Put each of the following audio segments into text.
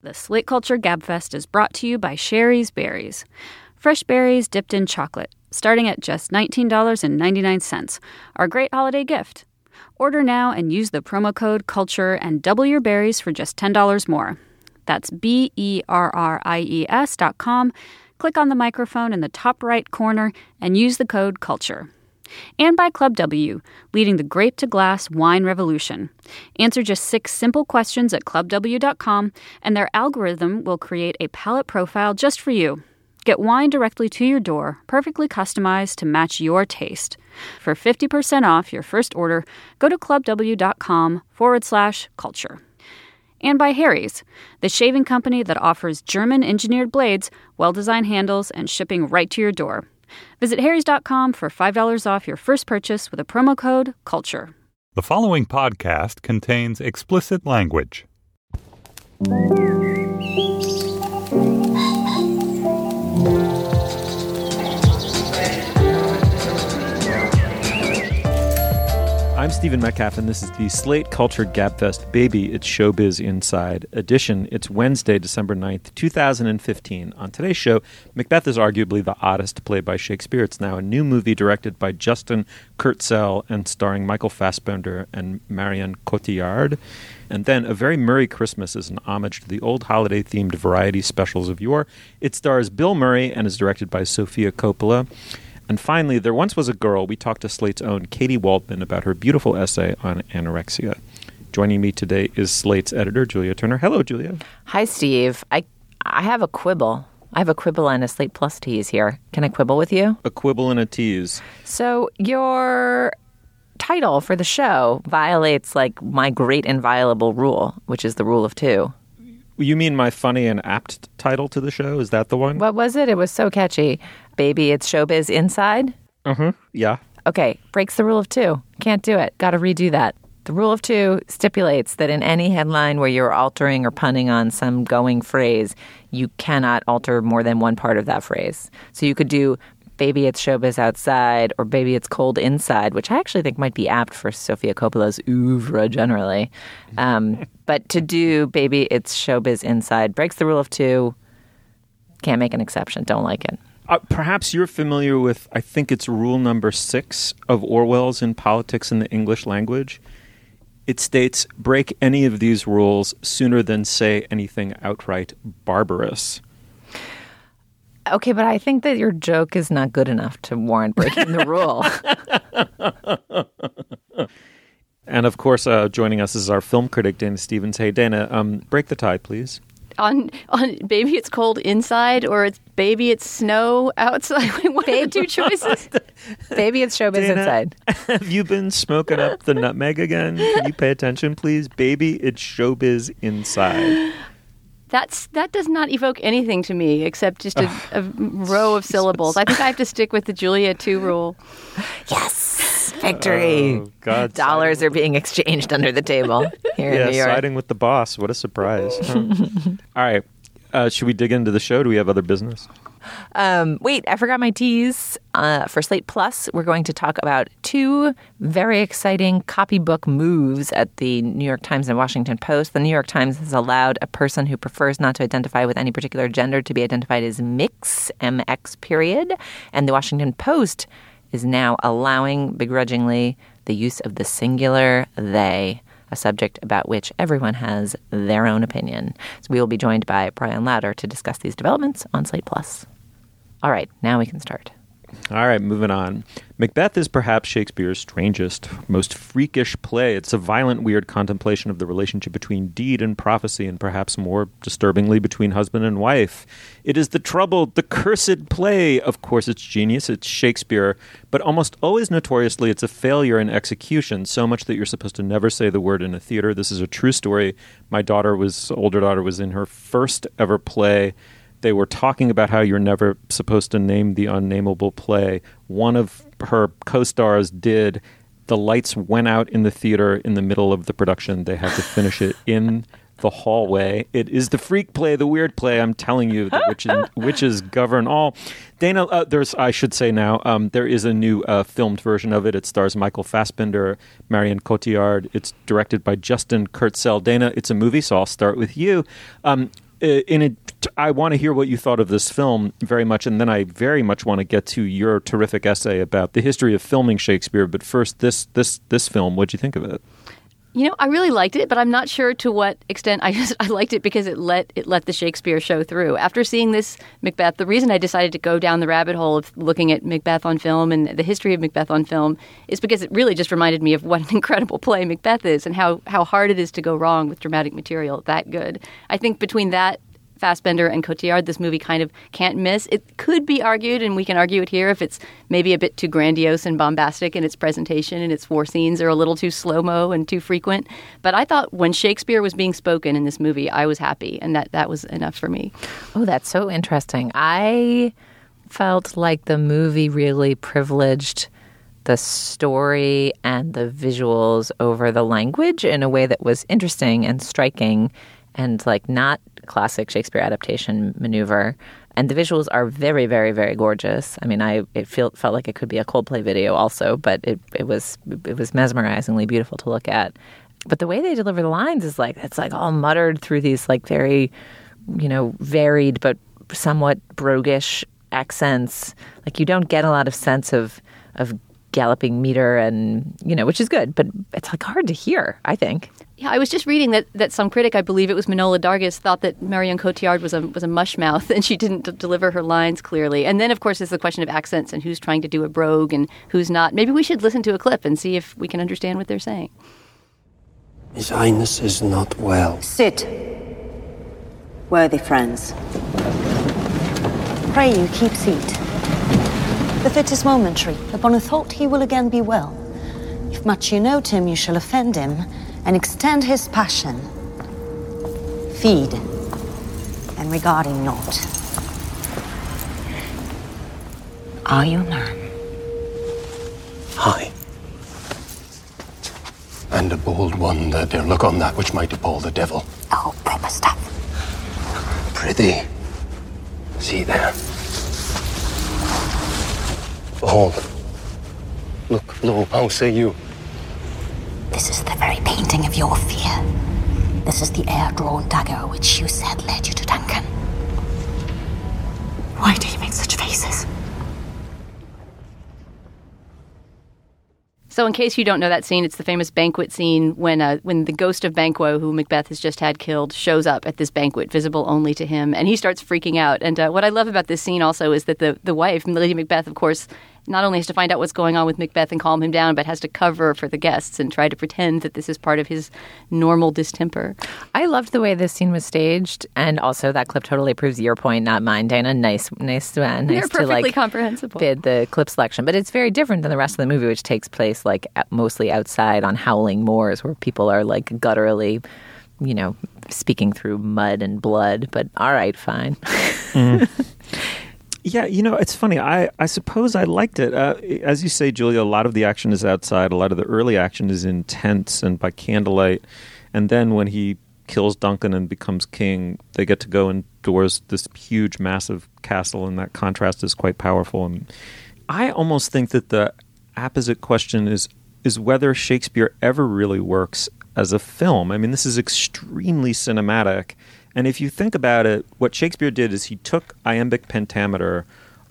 The Slate Culture Gabfest is brought to you by Sherry's Berries. Fresh berries dipped in chocolate, starting at just $19.99, our great holiday gift. Order now and use the promo code CULTURE and double your berries for just $10 more. That's berries.com. Click on the microphone in the top right corner and use the code CULTURE. And by Club W, leading the grape-to-glass wine revolution. Answer just 6 simple questions at clubw.com, and their algorithm will create a palette profile just for you. Get wine directly to your door, perfectly customized to match your taste. For 50% off your first order, go to clubw.com/culture. And by Harry's, the shaving company that offers German-engineered blades, well-designed handles, and shipping right to your door. Visit harrys.com for $5 off your first purchase with a promo code CULTURE. The following podcast contains explicit language. I'm Stephen Metcalf, and this is the Slate Culture Gabfest Baby, It's Showbiz Inside edition. It's Wednesday, December 9th, 2015. On today's show, Macbeth is arguably the oddest play by Shakespeare. It's now a new movie directed by Justin Kurzel and starring Michael Fassbender and Marianne Cotillard. And then A Very Murray Christmas is an homage to the old holiday-themed variety specials of yore. It stars Bill Murray and is directed by Sofia Coppola. And finally, There Once Was a Girl. We talked to Slate's own Katie Waldman about her beautiful essay on anorexia. Joining me today is Slate's editor, Julia Turner. Hello, Julia. Hi, Steve. I have a quibble. I have a quibble and a Slate Plus tease here. Can I quibble with you? A quibble and a tease. So your title for the show violates, like, my great inviolable rule, which is the rule of two. You mean my funny and apt title to the show? Is that the one? What was it? It was so catchy. Baby, It's Showbiz Inside? Mm-hmm. Yeah. Okay. Breaks the rule of two. Can't do it. Got to redo that. The rule of two stipulates that in any headline where you're altering or punning on some going phrase, you cannot alter more than one part of that phrase. So you could do Baby, It's Showbiz Outside or Baby, It's Cold Inside, which I actually think might be apt for Sofia Coppola's oeuvre generally. But to do Baby, It's Showbiz Inside breaks the rule of two. Can't make an exception. Don't like it. Perhaps you're familiar with, I think it's rule number 6 of Orwell's in Politics in the English Language. It states, break any of these rules sooner than say anything outright barbarous. Okay, but I think that your joke is not good enough to warrant breaking the rule. And of course, joining us is our film critic, Dana Stevens. Hey, Dana, break the tie, please. On Baby, It's Cold Inside, or it's Baby, It's Snow Outside? What are the two choices? Baby, It's Showbiz Dana, Inside. Have you been smoking up the nutmeg again? Can you pay attention, please? Baby, It's Showbiz Inside. That does not evoke anything to me except just a row of syllables. I think I have to stick with the Julia 2 rule. Yes! Victory! Oh, God, dollars are being exchanged under the table here in New York. Yeah, siding with the boss. What a surprise. Huh? All right. Should we dig into the show? Do we have other business? Wait, I forgot my tease. For Slate Plus, we're going to talk about 2 very exciting copybook moves at the New York Times and Washington Post. The New York Times has allowed a person who prefers not to identify with any particular gender to be identified as mix, M-X period. And the Washington Post is now allowing, begrudgingly, the use of the singular they, a subject about which everyone has their own opinion. So we will be joined by Brian Lauder to discuss these developments on Slate Plus. All right, now we can start. All right, moving on. Macbeth is perhaps Shakespeare's strangest, most freakish play. It's a violent, weird contemplation of the relationship between deed and prophecy, and perhaps more disturbingly between husband and wife. It is the troubled, the cursed play. Of course, it's genius, it's Shakespeare, but almost always notoriously it's a failure in execution, so much that you're supposed to never say the word in a theater. This is a true story. My older daughter was in her first ever play. They were talking about how you're never supposed to name the unnameable play. One of her co-stars did. The lights went out in the theater in the middle of the production. They had to finish it in the hallway. It is the freak play, the weird play. I'm telling you, that witches govern all. Dana, there is a new filmed version of it. It stars Michael Fassbender, Marianne Cotillard. It's directed by Justin Kurzel. Dana, it's a movie, so I'll start with you. I want to hear what you thought of this film very much, and then I very much want to get to your terrific essay about the history of filming Shakespeare. But first, this film, what'd you think of it? You know, I really liked it, but I'm not sure to what extent. I liked it because it let the Shakespeare show through. After seeing this Macbeth, the reason I decided to go down the rabbit hole of looking at Macbeth on film and the history of Macbeth on film is because it really just reminded me of what an incredible play Macbeth is and how hard it is to go wrong with dramatic material that good. I think between that, Fassbender and Cotillard, this movie kind of can't miss. It could be argued, and we can argue it here, if it's maybe a bit too grandiose and bombastic in its presentation and its war scenes are a little too slow-mo and too frequent. But I thought when Shakespeare was being spoken in this movie, I was happy, and that was enough for me. Oh, that's so interesting. I felt like the movie really privileged the story and the visuals over the language in a way that was interesting and striking and like not classic Shakespeare adaptation maneuver. And the visuals are very, very, very gorgeous. I mean, it felt like it could be a Coldplay video also, but it was mesmerizingly beautiful to look at. But the way they deliver the lines is like, it's like all muttered through these like very, you know, varied but somewhat broguish accents. Like you don't get a lot of sense of galloping meter and, you know, which is good, but it's like hard to hear, I think. Yeah, I was just reading that some critic, I believe it was Manola Dargis, thought that Marianne Cotillard was a mushmouth and she didn't deliver her lines clearly. And then, of course, there's the question of accents and who's trying to do a brogue and who's not. Maybe we should listen to a clip and see if we can understand what they're saying. His Highness is not well. Sit, worthy friends. Pray you keep seat. The fit is momentary. Upon a thought he will again be well. If much you note him, you shall offend him and extend his passion. Feed, and regard him not. Are you man? Aye. And a bold one that dare look on that which might appall the devil. Oh, proper stuff. Prithee, see there. Behold, look lo, how say you? This is the very painting of your fear. This is the air-drawn dagger which you said led you to Duncan. Why do you make such faces? So in case you don't know that scene, it's the famous banquet scene when the ghost of Banquo, who Macbeth has just had killed, shows up at this banquet, visible only to him, and he starts freaking out. And what I love about this scene also is that the wife, Lady Macbeth, of course, not only has to find out what's going on with Macbeth and calm him down, but has to cover for the guests and try to pretend that this is part of his normal distemper. I loved the way this scene was staged, and also that clip totally proves your point, not mine, Dana. Nice. They're perfectly comprehensible. Bid the clip selection, but it's very different than the rest of the movie, which takes place like mostly outside on howling moors, where people are like gutturally, you know, speaking through mud and blood. But all right, fine. Mm. Yeah, you know, it's funny. I suppose I liked it. As you say, Julia, a lot of the action is outside. A lot of the early action is in tents and by candlelight. And then when he kills Duncan and becomes king, they get to go indoors, this huge, massive castle, and that contrast is quite powerful. And I almost think that the apposite question is whether Shakespeare ever really works as a film. I mean, this is extremely cinematic. And if you think about it, what Shakespeare did is he took iambic pentameter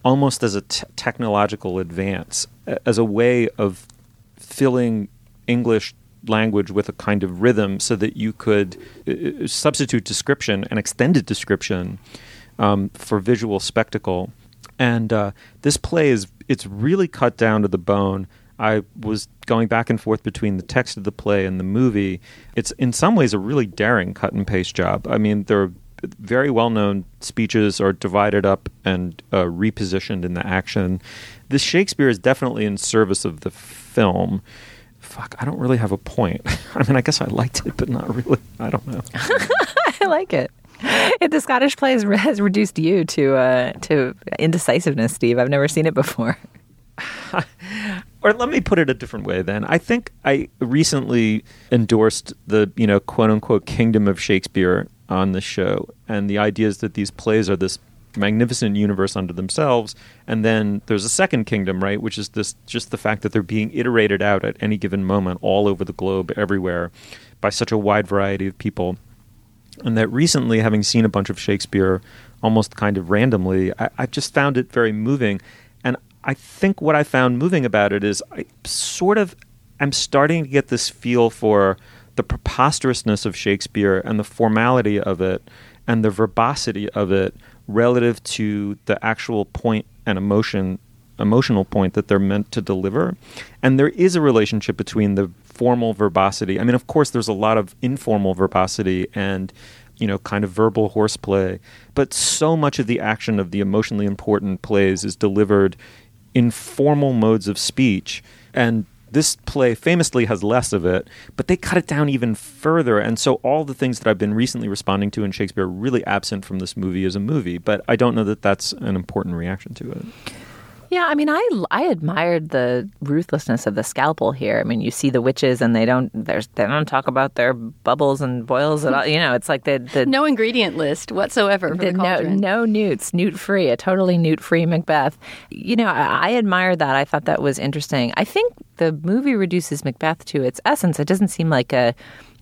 almost as a technological advance, as a way of filling English language with a kind of rhythm so that you could substitute description and extended description for visual spectacle. And this play it's really cut down to the bone. I was going back and forth between the text of the play and the movie. It's in some ways a really daring cut and paste job. I mean, there are very well-known speeches are divided up and repositioned in the action. This Shakespeare is definitely in service of the film. Fuck, I don't really have a point. I mean, I guess I liked it, but not really. I don't know. I like it. The Scottish play has reduced you to indecisiveness, Steve. I've never seen it before. Or let me put it a different way then. I think I recently endorsed the, you know, quote-unquote kingdom of Shakespeare on the show, and the idea is that these plays are this magnificent universe unto themselves, and then there's a second kingdom, right, which is this just the fact that they're being iterated out at any given moment all over the globe, everywhere, by such a wide variety of people. and that recently, having seen a bunch of Shakespeare almost kind of randomly, I just found it very moving. And I think what I found moving about it is I sort of am starting to get this feel for the preposterousness of Shakespeare and the formality of it and the verbosity of it relative to the actual point and emotional point that they're meant to deliver. And there is a relationship between the formal verbosity. I mean, of course, there's a lot of informal verbosity and, you know, kind of verbal horseplay, but so much of the action of the emotionally important plays is delivered in formal modes of speech. And this play famously has less of it, but they cut it down even further. And so all the things that I've been recently responding to in Shakespeare are really absent from this movie as a movie, but I don't know that that's an important reaction to it. Yeah, I mean, I admired the ruthlessness of the scalpel here. I mean, you see the witches, and they don't talk about their bubbles and boils at all. You know, it's like the no ingredient list whatsoever. For the cauldron. No newts, newt free, a totally newt free Macbeth. You know, I admired that. I thought that was interesting. I think the movie reduces Macbeth to its essence. It doesn't seem like a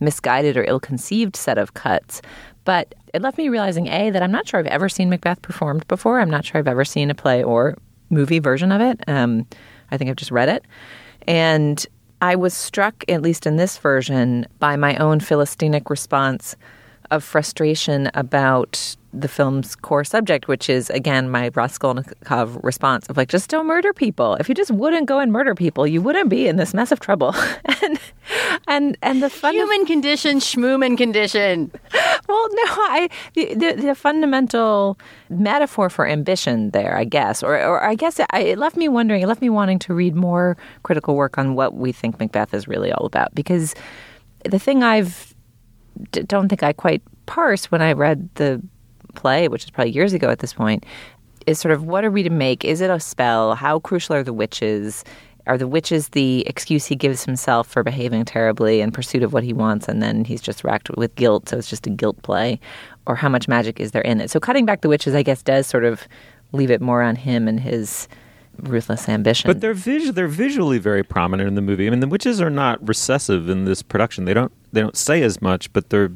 misguided or ill-conceived set of cuts, but it left me realizing that I'm not sure I've ever seen Macbeth performed before. I'm not sure I've ever seen a play or movie version of it. I think I've just read it. And I was struck, at least in this version, by my own Philistinic response of frustration about the film's core subject, which is, again, my Raskolnikov response of, like, just don't murder people. If you just wouldn't go and murder people, you wouldn't be in this mess of trouble. and the human condition, schmooman condition. Well, no, the fundamental metaphor for ambition there, I guess, or I guess it left me wondering, it left me wanting to read more critical work on what we think Macbeth is really all about, because the thing don't think I quite parse when I read the play, which is probably years ago at this point, is sort of, what are we to make? Is it a spell? How crucial are the witches? Are the witches the excuse he gives himself for behaving terribly in pursuit of what he wants, and then he's just racked with guilt, so it's just a guilt play? Or how much magic is there in it? So cutting back the witches, I guess, does sort of leave it more on him and his ruthless ambition. But they're visually very prominent in the movie. I mean, the witches are not recessive in this production. They don't say as much, but they're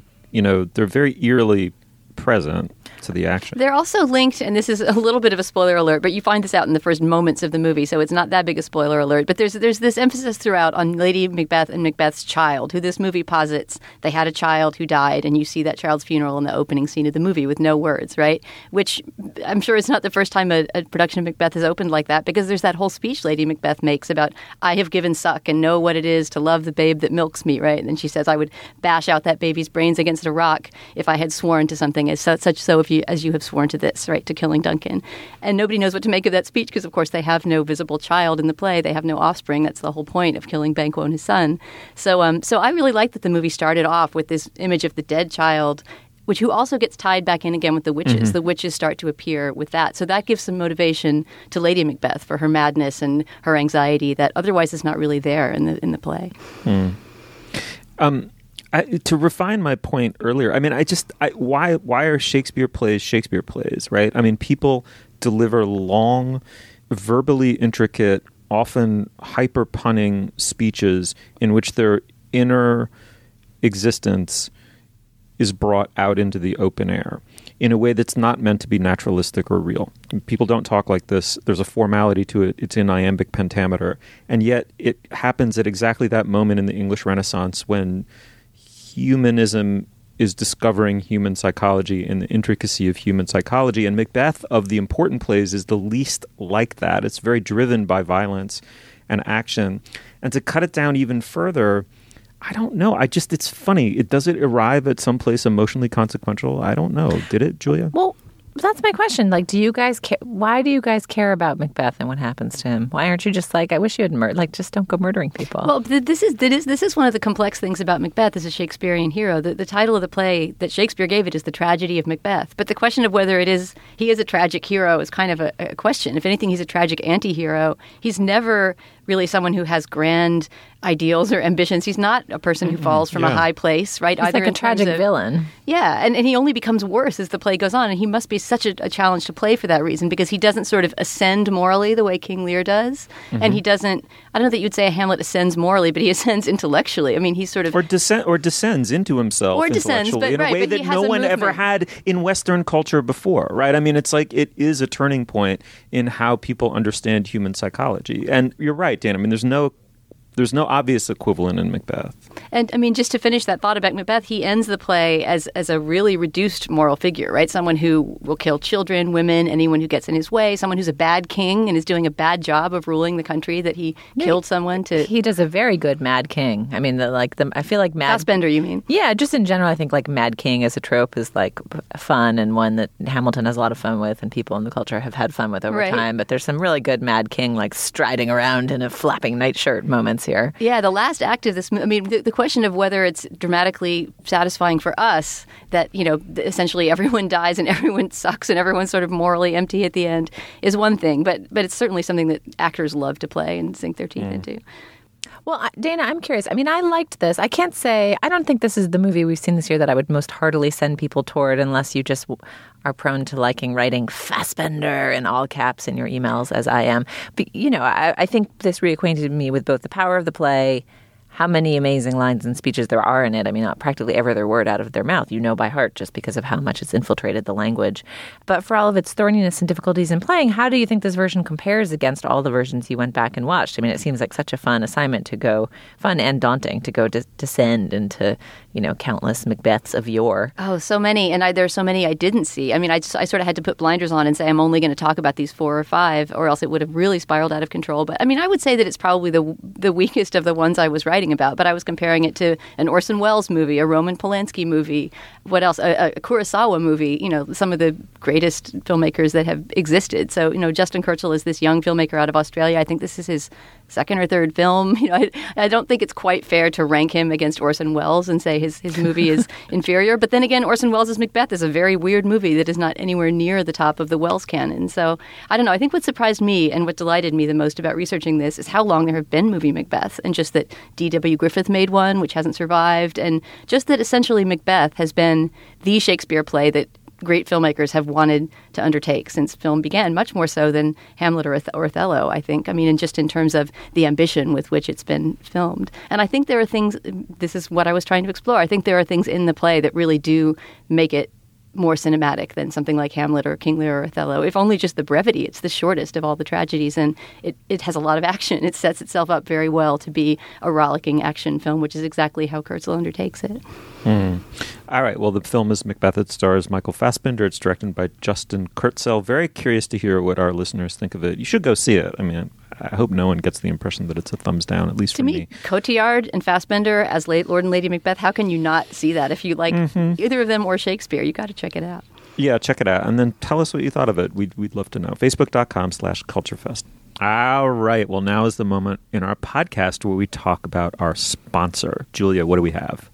very eerily present to the action. They're also linked, and this is a little bit of a spoiler alert, but you find this out in the first moments of the movie, so it's not that big a spoiler alert, but there's this emphasis throughout on Lady Macbeth and Macbeth's child, who this movie posits they had a child who died, and you see that child's funeral in the opening scene of the movie with no words, right? Which I'm sure it's not the first time a production of Macbeth is opened like that, because there's that whole speech Lady Macbeth makes about, I have given suck and know what it is to love the babe that milks me, right? And then she says, I would bash out that baby's brains against a rock if I had sworn to something as such, so as you have sworn to this, right, to killing Duncan. And nobody knows what to make of that speech because, of course, they have no visible child in the play. They have no offspring. That's the whole point of killing Banquo and his son. So I really like that the movie started off with this image of the dead child, which who also gets tied back in again with the witches. Mm-hmm. The witches start to appear with that. So that gives some motivation to Lady Macbeth for her madness and her anxiety that otherwise is not really there in the play. Mm. To refine my point earlier, I mean, why are Shakespeare plays, right? I mean, people deliver long, verbally intricate, often hyper-punning speeches in which their inner existence is brought out into the open air in a way that's not meant to be naturalistic or real. People don't talk like this. There's a formality to it. It's in iambic pentameter. And yet it happens at exactly that moment in the English Renaissance when humanism is discovering human psychology and the intricacy of human psychology. And Macbeth, of the important plays, is the least like that. It's very driven by violence and action. And to cut it down even further, I don't know. It's funny. Does it arrive at some place emotionally consequential? I don't know. Did it, Julia? Well, that's my question. Like, do you guys care? Why do you guys care about Macbeth and what happens to him? Why aren't you just like, I wish you had just don't go murdering people? Well, this is one of the complex things about Macbeth as a Shakespearean hero. The title of the play that Shakespeare gave it is The Tragedy of Macbeth. But the question of whether he is a tragic hero is kind of a question. If anything, he's a tragic anti-hero. He's never really someone who has grand ideals or ambitions. He's not a person who falls from a high place, right? He's either like a tragic villain. Yeah, and he only becomes worse as the play goes on, and he must be such a challenge to play for that reason, because he doesn't sort of ascend morally the way King Lear does, and he doesn't, I don't know that you'd say Hamlet ascends morally, but he ascends intellectually. I mean, he sort of... Or descends into himself intellectually in a way that no one ever had in Western culture before, right? I mean, it's like it is a turning point in how people understand human psychology. And you're right, Dan. I mean, there's no obvious equivalent in Macbeth. And I mean, just to finish that thought about Macbeth, he ends the play as a really reduced moral figure, right? Someone who will kill children, women, anyone who gets in his way, someone who's a bad king and is doing a bad job of ruling the country that he killed someone to... He does a very good Mad King. I mean, I feel like Mad... Fassbender, you mean? Yeah, just in general, I think like Mad King as a trope is like fun and one that Hamilton has a lot of fun with and people in the culture have had fun with over time. But there's some really good Mad King like striding around in a flapping nightshirt moments here. Yeah, the last act of this, I mean, the question of whether it's dramatically satisfying for us that, you know, essentially everyone dies and everyone sucks and everyone's sort of morally empty at the end is one thing, but it's certainly something that actors love to play and sink their teeth into. Well, Dana, I'm curious. I mean, I liked this. I can't say, I don't think this is the movie we've seen this year that I would most heartily send people toward, unless you just are prone to liking writing Fassbender in all caps in your emails, as I am. But, you know, I think this reacquainted me with both the power of the play, how many amazing lines and speeches there are in it. I mean, not practically ever their word out of their mouth. You know by heart just because of how much it's infiltrated the language. But for all of its thorniness and difficulties in playing, how do you think this version compares against all the versions you went back and watched? I mean, it seems like such a fun assignment to go, fun and daunting, to go descend into, you know, countless Macbeths of yore. Oh, so many. And there are so many I didn't see. I mean, I sort of had to put blinders on and say I'm only going to talk about these 4 or 5 or else it would have really spiraled out of control. But I mean, I would say that it's probably the weakest of the ones I was writing about, but I was comparing it to an Orson Welles movie, a Roman Polanski movie, what else, a Kurosawa movie, you know, some of the greatest filmmakers that have existed. So, you know, Justin Kurzel is this young filmmaker out of Australia. I think this is his second or third film. You know, I don't think it's quite fair to rank him against Orson Welles and say his movie is inferior. But then again, Orson Welles' Macbeth is a very weird movie that is not anywhere near the top of the Welles canon. So I don't know. I think what surprised me and what delighted me the most about researching this is how long there have been movie Macbeths, and just that D.W. Griffith made one, which hasn't survived, and just that essentially Macbeth has been the Shakespeare play that great filmmakers have wanted to undertake since film began, much more so than Hamlet or Othello, I think. I mean, and just in terms of the ambition with which it's been filmed. And I think there are things, this is what I was trying to explore, I think there are things in the play that really do make it more cinematic than something like Hamlet or King Lear or Othello, if only just the brevity. It's the shortest of all the tragedies, and it has a lot of action. It sets itself up very well to be a rollicking action film, which is exactly how Kurzel undertakes it. All right. Well, the film is Macbeth. It stars Michael Fassbender. It's directed by Justin Kurzel. Very curious to hear what our listeners think of it. You should go see it. I mean, I hope no one gets the impression that it's a thumbs down, at least for me. To me, Cotillard and Fassbender as Lord and Lady Macbeth, how can you not see that if you like either of them or Shakespeare? You got to check it out. Yeah, check it out. And then tell us what you thought of it. We'd love to know. Facebook.com/CultureFest. All right. Well, now is the moment in our podcast where we talk about our sponsor. Julia, what do we have?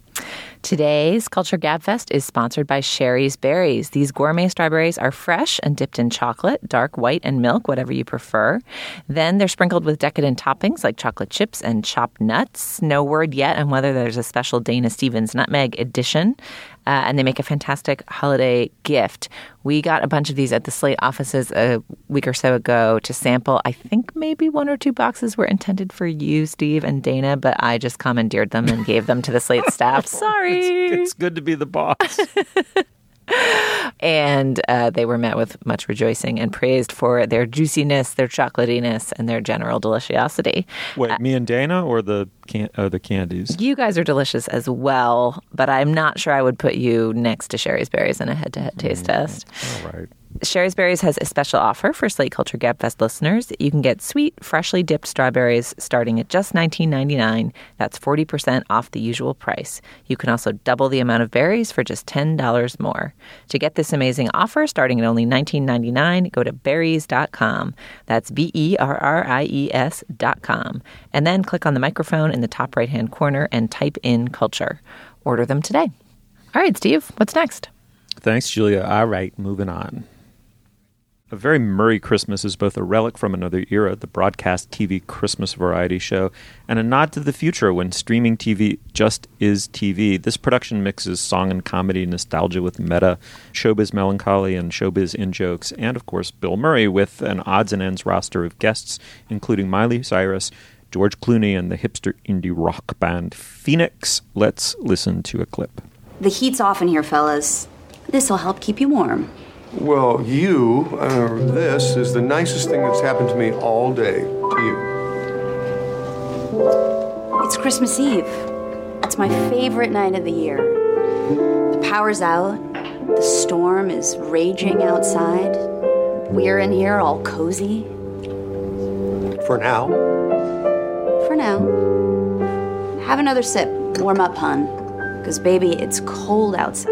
Today's Culture Gabfest is sponsored by Sherry's Berries. These gourmet strawberries are fresh and dipped in chocolate, dark, white, and milk, whatever you prefer. Then they're sprinkled with decadent toppings like chocolate chips and chopped nuts. No word yet on whether there's a special Dana Stevens nutmeg edition. And they make a fantastic holiday gift. We got a bunch of these at the Slate offices a week or so ago to sample. I think maybe 1 or 2 boxes were intended for you, Steve and Dana, but I just commandeered them and gave them to the Slate staff. Sorry. It's good to be the boss. And they were met with much rejoicing and praised for their juiciness, their chocolatiness, and their general deliciosity. Wait, me and Dana or the candies? You guys are delicious as well, but I'm not sure I would put you next to Sherry's Berries in a head-to-head taste test. All right. Sherry's Berries has a special offer for Slate Culture Gabfest listeners. You can get sweet, freshly dipped strawberries starting at just $19.99. That's 40% off the usual price. You can also double the amount of berries for just $10 more. To get this amazing offer starting at only $19.99, go to berries.com. That's berries.com. And then click on the microphone in the top right-hand corner and type in culture. Order them today. All right, Steve, what's next? Thanks, Julia. All right, moving on. A Very Murray Christmas is both a relic from another era, the broadcast TV Christmas variety show, and a nod to the future when streaming TV just is TV. This production mixes song and comedy, nostalgia with meta, showbiz melancholy and showbiz in-jokes, and of course Bill Murray with an odds and ends roster of guests, including Miley Cyrus, George Clooney, and the hipster indie rock band Phoenix. Let's listen to a clip. The heat's off in here, fellas. This will help keep you warm. Well, this is the nicest thing that's happened to me all day, to you. It's Christmas Eve. It's my favorite night of the year. The power's out. The storm is raging outside. We're in here all cozy. For now. For now. Have another sip. Warm up, hon. 'Cause, baby, it's cold outside.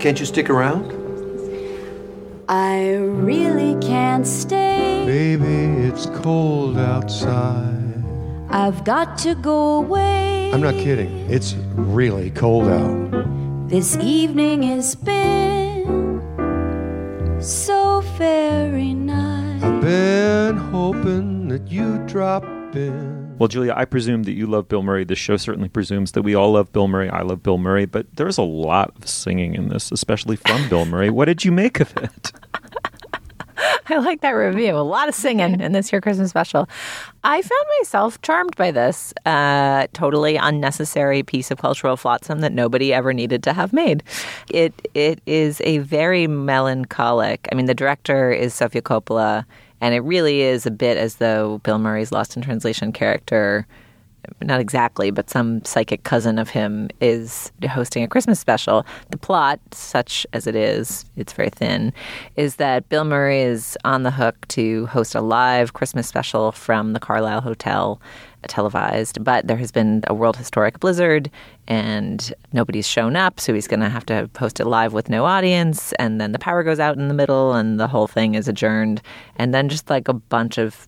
Can't you stick around? I really can't stay. Baby, it's cold outside. I've got to go away. I'm not kidding. It's really cold out. This evening has been so very nice. I've been hoping that you drop in. Well, Julia, I presume that you love Bill Murray. This show certainly presumes that we all love Bill Murray. I love Bill Murray. But there's a lot of singing in this, especially from Bill Murray. What did you make of it? I like that review. A lot of singing in this here Christmas special. I found myself charmed by this totally unnecessary piece of cultural flotsam that nobody ever needed to have made. It is a very melancholic. I mean, the director is Sofia Coppola. And it really is a bit as though Bill Murray's Lost in Translation character, not exactly, but some psychic cousin of him, is hosting a Christmas special. The plot, such as it is, it's very thin, is that Bill Murray is on the hook to host a live Christmas special from the Carlisle Hotel, televised. But there has been a world historic blizzard and nobody's shown up, so he's going to have to post it live with no audience. And then the power goes out in the middle and the whole thing is adjourned. And then just like a bunch of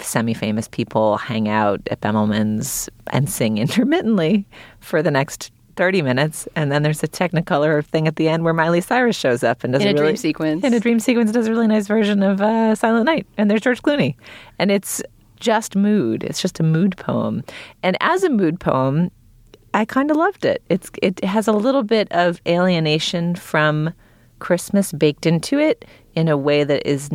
semi-famous people hang out at Bemelman's and sing intermittently for the next 30 minutes. And then there's a Technicolor thing at the end where Miley Cyrus shows up and does in a dream sequence does a really nice version of Silent Night. And there's George Clooney. And it's just mood. It's just a mood poem. And as a mood poem, I kind of loved it. It has a little bit of alienation from Christmas baked into it in a way that is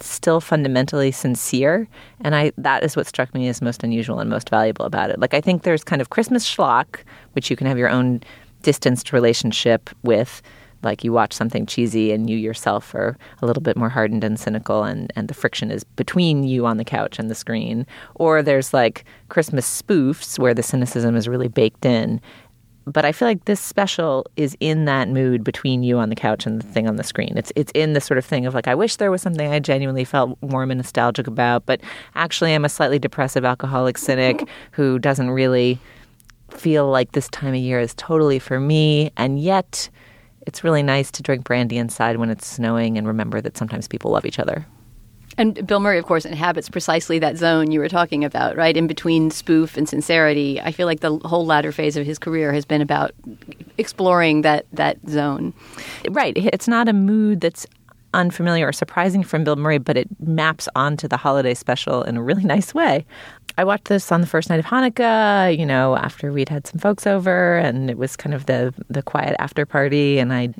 still fundamentally sincere. And that is what struck me as most unusual and most valuable about it. Like, I think there's kind of Christmas schlock, which you can have your own distanced relationship with. Like, you watch something cheesy and you yourself are a little bit more hardened and cynical, and the friction is between you on the couch and the screen. Or there's like Christmas spoofs where the cynicism is really baked in. But I feel like this special is in that mood between you on the couch and the thing on the screen. It's in the sort of thing of like, I wish there was something I genuinely felt warm and nostalgic about, but actually I'm a slightly depressive alcoholic cynic who doesn't really feel like this time of year is totally for me. And yet it's really nice to drink brandy inside when it's snowing and remember that sometimes people love each other. And Bill Murray, of course, inhabits precisely that zone you were talking about, right? In between spoof and sincerity. I feel like the whole latter phase of his career has been about exploring that zone. Right. It's not a mood that's unfamiliar or surprising from Bill Murray, but it maps onto the holiday special in a really nice way. I watched this on the first night of Hanukkah, after we'd had some folks over, and it was kind of the quiet after party. And I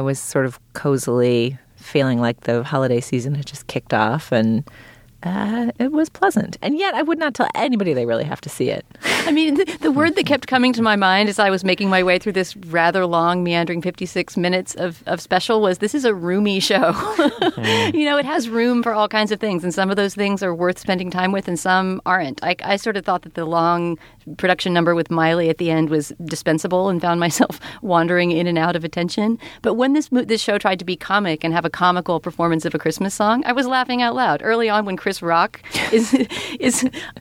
was sort of cozily feeling like the holiday season had just kicked off, and it was pleasant. And yet I would not tell anybody they really have to see it. I mean, the word that kept coming to my mind as I was making my way through this rather long, meandering 56 minutes of special was, this is a roomy show. It has room for all kinds of things. And some of those things are worth spending time with and some aren't. I sort of thought that the long production number with Miley at the end was dispensable and found myself wandering in and out of attention. But when this show tried to be comic and have a comical performance of a Christmas song, I was laughing out loud. Early on, when Chris Rock is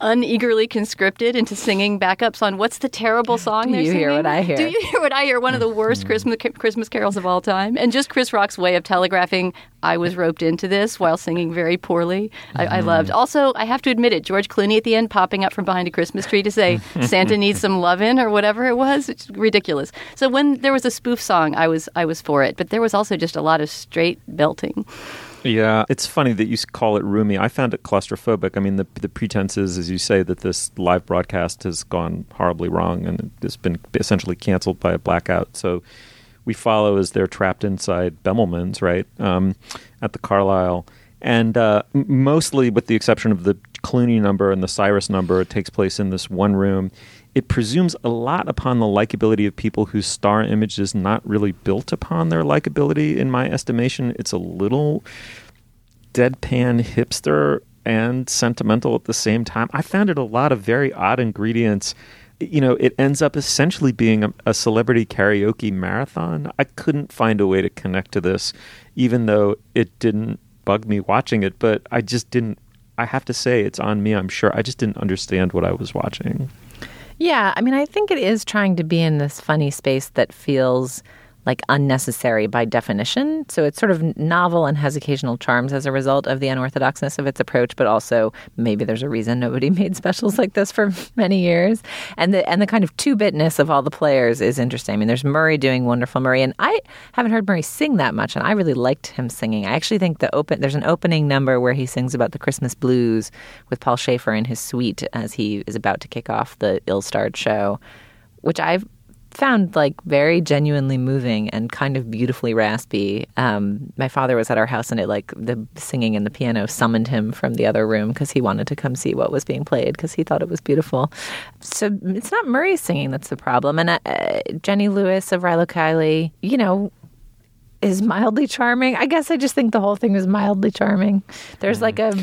uneagerly conscripted into singing backups on what's the terrible song they're singing? Do you hear what I hear? Do you hear what I hear? One of the worst Christmas carols of all time. And just Chris Rock's way of telegraphing, I was roped into this while singing very poorly. I loved. Also, I have to admit it, George Clooney at the end popping up from behind a Christmas tree to say, Santa needs some lovin' or whatever it was. It's ridiculous. So when there was a spoof song, I was for it. But there was also just a lot of straight belting. Yeah, it's funny that you call it roomy. I found it claustrophobic. I mean, the pretense is, as you say, that this live broadcast has gone horribly wrong and it's been essentially canceled by a blackout. So we follow as they're trapped inside Bemelman's, right, at the Carlisle. And mostly, with the exception of the Clooney number and the Cyrus number, it takes place in this one room. It presumes a lot upon the likability of people whose star image is not really built upon their likability. In my estimation, it's a little deadpan hipster and sentimental at the same time. I found it a lot of very odd ingredients. You know, it ends up essentially being a celebrity karaoke marathon. I couldn't find a way to connect to this, even though it didn't bug me watching it, but I just didn't. I have to say, it's on me, I'm sure. I just didn't understand what I was watching. Yeah, I mean, I think it is trying to be in this funny space that feels like unnecessary by definition. So it's sort of novel and has occasional charms as a result of the unorthodoxness of its approach, but also maybe there's a reason nobody made specials like this for many years. And the kind of two-bitness of all the players is interesting. I mean, there's Murray doing Wonderful Murray, and I haven't heard Murray sing that much, and I really liked him singing. I actually think there's an opening number where he sings about the Christmas blues with Paul Schaefer in his suite as he is about to kick off the ill-starred show, which I've found like very genuinely moving and kind of beautifully raspy. My father was at our house and it like the singing and the piano summoned him from the other room because he wanted to come see what was being played because he thought it was beautiful. So it's not Murray's singing that's the problem. And Jenny Lewis of Rilo Kiley, you know, is mildly charming. I guess I just think the whole thing is mildly charming. There's like a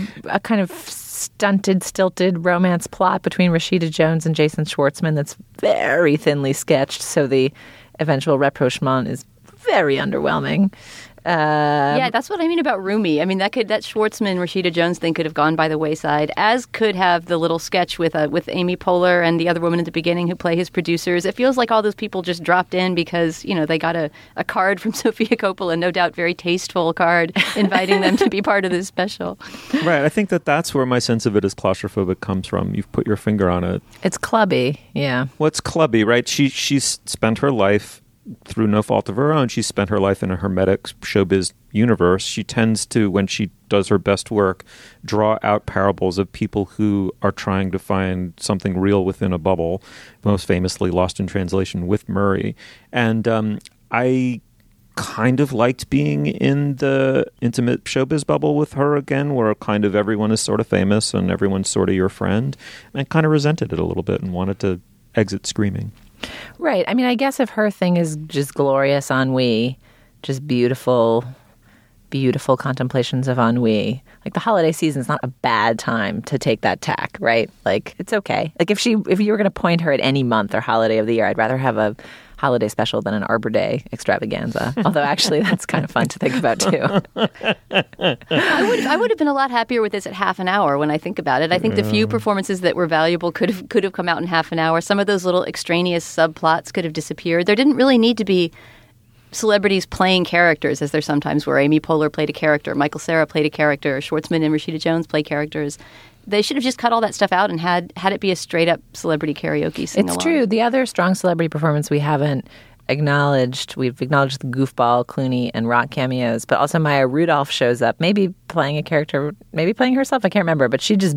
kind of stunted, stilted romance plot between Rashida Jones and Jason Schwartzman that's very thinly sketched, so the eventual rapprochement is very underwhelming. Yeah, that's what I mean about roomy. I mean, that Schwartzman, Rashida Jones thing could have gone by the wayside, as could have the little sketch with Amy Poehler and the other woman at the beginning who play his producers. It feels like all those people just dropped in because, you know, they got a card from Sofia Coppola, no doubt very tasteful card, inviting them to be part of this special. Right. I think that's where my sense of it as claustrophobic comes from. You've put your finger on it. It's clubby, yeah. Well, it's clubby, right? She's spent her life, through no fault of her own, she spent her life in a hermetic showbiz universe. She tends to, when she does her best work, draw out parables of people who are trying to find something real within a bubble, most famously Lost in Translation with Murray. And I kind of liked being in the intimate showbiz bubble with her again, where kind of everyone is sort of famous and everyone's sort of your friend. And I kind of resented it a little bit and wanted to exit screaming. Right. I mean, I guess if her thing is just glorious ennui, just beautiful, beautiful contemplations of ennui, like the holiday season's not a bad time to take that tack, right? Like, it's okay. Like, if you were going to point her at any month or holiday of the year, I'd rather have a holiday special than an Arbor Day extravaganza. Although, actually, that's kind of fun to think about, too. I would have been a lot happier with this at half an hour when I think about it. I think the few performances that were valuable could have come out in half an hour. Some of those little extraneous subplots could have disappeared. There didn't really need to be celebrities playing characters, as there sometimes were. Amy Poehler played a character. Michael Cera played a character. Schwartzman and Rashida Jones play characters. They should have just cut all that stuff out and had it be a straight-up celebrity karaoke sing-along. It's true. The other strong celebrity performance we haven't acknowledged, we've acknowledged the goofball, Clooney, and rock cameos, but also Maya Rudolph shows up, maybe playing a character, maybe playing herself, I can't remember, but she's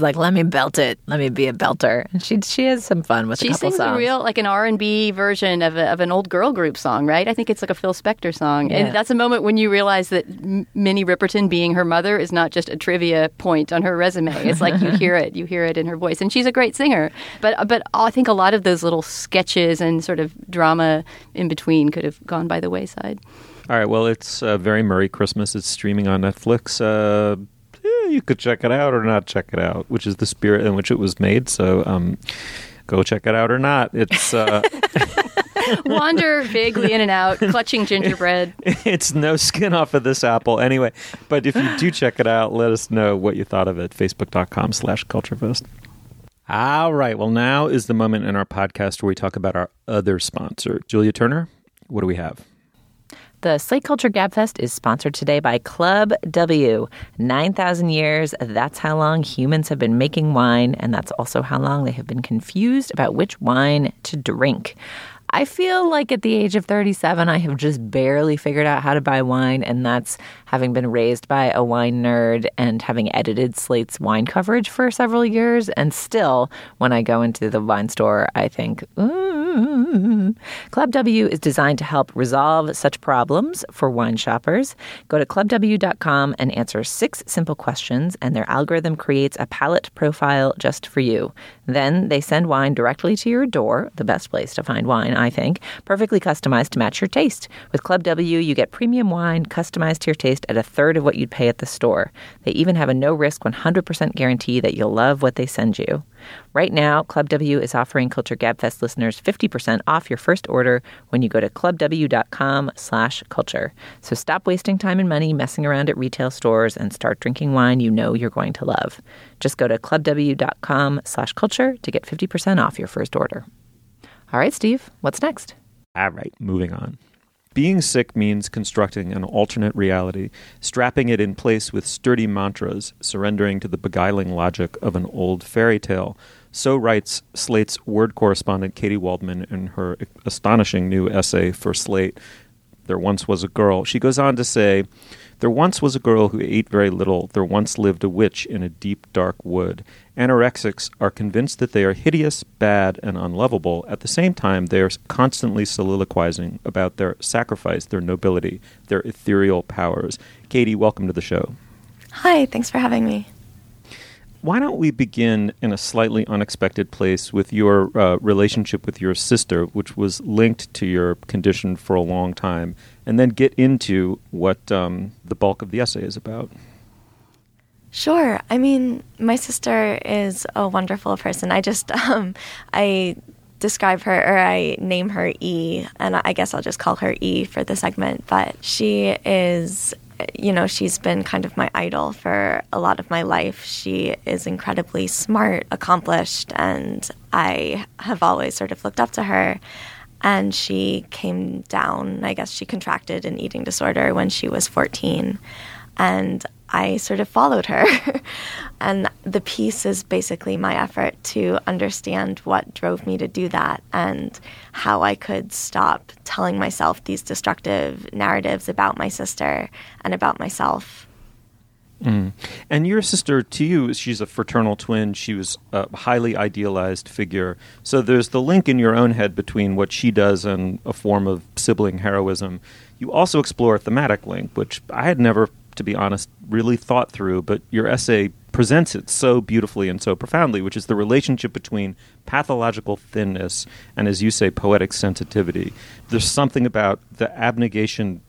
like, let me belt it. Let me be a belter. And she has some fun with a couple songs. She sings a real, like an R&B version of an old girl group song, right? I think it's like a Phil Spector song. Yeah. And that's a moment when you realize that Minnie Riperton being her mother is not just a trivia point on her resume. It's like you hear it. You hear it in her voice. And she's a great singer. But I think a lot of those little sketches and sort of drama in between could have gone by the wayside. All right. Well, it's A Very Murray Christmas. It's streaming on Netflix. You could check it out or not check it out, which is the spirit in which it was made. So go check it out or not. It's wander vaguely in and out, clutching gingerbread. It's no skin off of this apple anyway. But if you do check it out, let us know what you thought of it. Facebook.com/CultureFest. All right. Well, now is the moment in our podcast where we talk about our other sponsor. Julia Turner, what do we have? The Slate Culture Gabfest is sponsored today by Club W. 9,000 years, that's how long humans have been making wine, and that's also how long they have been confused about which wine to drink. I feel like at the age of 37, I have just barely figured out how to buy wine, and that's having been raised by a wine nerd and having edited Slate's wine coverage for several years. And still, when I go into the wine store, I think, ooh. Club W is designed to help resolve such problems for wine shoppers. Go to clubw.com and answer 6 simple questions, and their algorithm creates a palate profile just for you. Then they send wine directly to your door, the best place to find wine, I think, perfectly customized to match your taste. With Club W, you get premium wine customized to your taste at a third of what you'd pay at the store. They even have a no-risk 100% guarantee that you'll love what they send you. Right now, Club W is offering Culture Gabfest listeners 50% off your first order when you go to clubw.com/culture. So stop wasting time and money messing around at retail stores and start drinking wine you know you're going to love. Just go to clubw.com/culture to get 50% off your first order. All right, Steve, what's next? All right, moving on. Being sick means constructing an alternate reality, strapping it in place with sturdy mantras, surrendering to the beguiling logic of an old fairy tale. So writes Slate's word correspondent Katie Waldman in her astonishing new essay for Slate, There Once Was a Girl. She goes on to say, "There once was a girl who ate very little. There once lived a witch in a deep, dark wood. Anorexics are convinced that they are hideous, bad, and unlovable. At the same time, they are constantly soliloquizing about their sacrifice, their nobility, their ethereal powers." Katie, welcome to the show. Hi, thanks for having me. Why don't we begin in a slightly unexpected place with your relationship with your sister, which was linked to your condition for a long time, and then get into what the bulk of the essay is about. Sure. I mean, my sister is a wonderful person. I just, I describe her, or I name her E, and I guess I'll just call her E for the segment, but she is, you know, she's been kind of my idol for a lot of my life. She is incredibly smart, accomplished, and I have always sort of looked up to her. And she came down, I guess she contracted an eating disorder when she was 14. And I sort of followed her. And the piece is basically my effort to understand what drove me to do that and how I could stop telling myself these destructive narratives about my sister and about myself. Mm. And your sister, to you, she's a fraternal twin. She was a highly idealized figure. So there's the link in your own head between what she does and a form of sibling heroism. You also explore a thematic link, which I had never, to be honest, really thought through, but your essay presents it so beautifully and so profoundly, which is the relationship between pathological thinness and, as you say, poetic sensitivity. There's something about the abnegation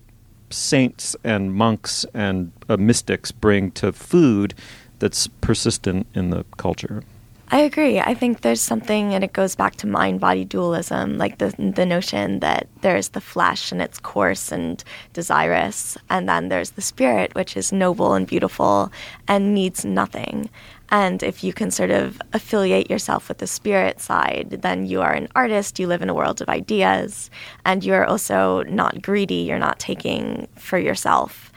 saints and monks and mystics bring to food that's persistent in the culture. I agree. I think there's something, and it goes back to mind-body dualism, like the notion that there's the flesh and it's coarse and desirous, and then there's the spirit, which is noble and beautiful and needs nothing. And if you can sort of affiliate yourself with the spirit side, then you are an artist, you live in a world of ideas, and you're also not greedy, you're not taking for yourself.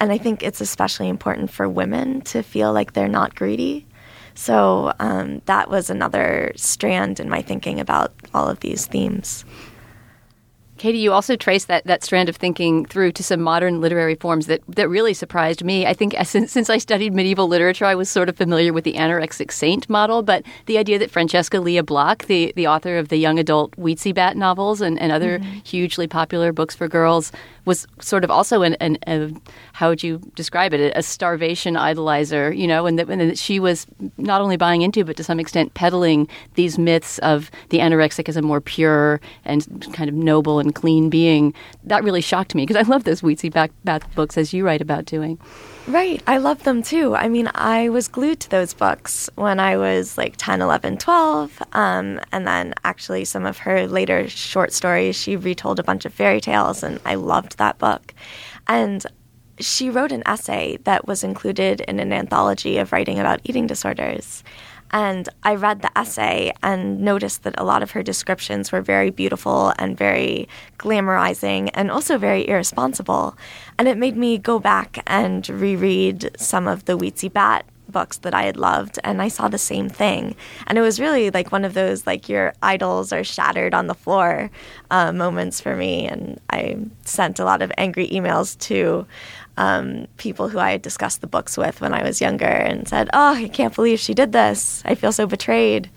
And I think it's especially important for women to feel like they're not greedy. So that was another strand in my thinking about all of these themes. Katie, you also traced that strand of thinking through to some modern literary forms that really surprised me. I think since I studied medieval literature, I was sort of familiar with the anorexic saint model, but the idea that Francesca Lia Bloch, the author of the young adult Wheatseabat novels and other hugely popular books for girls, was sort of also how would you describe it, a starvation idolizer, you know, and that she was not only buying into, but to some extent peddling these myths of the anorexic as a more pure and kind of noble and clean being. That really shocked me, because I love those Wheatseabat books, as you write about doing. Right. I love them, too. I mean, I was glued to those books when I was like 10, 11, 12. And then actually some of her later short stories, she retold a bunch of fairy tales, and I loved that book. And she wrote an essay that was included in an anthology of writing about eating disorders. And I read the essay and noticed that a lot of her descriptions were very beautiful and very glamorizing and also very irresponsible. And it made me go back and reread some of the Wheatsy Bat books that I had loved, and I saw the same thing. And it was really like one of those, like, your idols are shattered on the floor moments for me. And I sent a lot of angry emails to people who I had discussed the books with when I was younger and said, oh, I can't believe she did this. I feel so betrayed.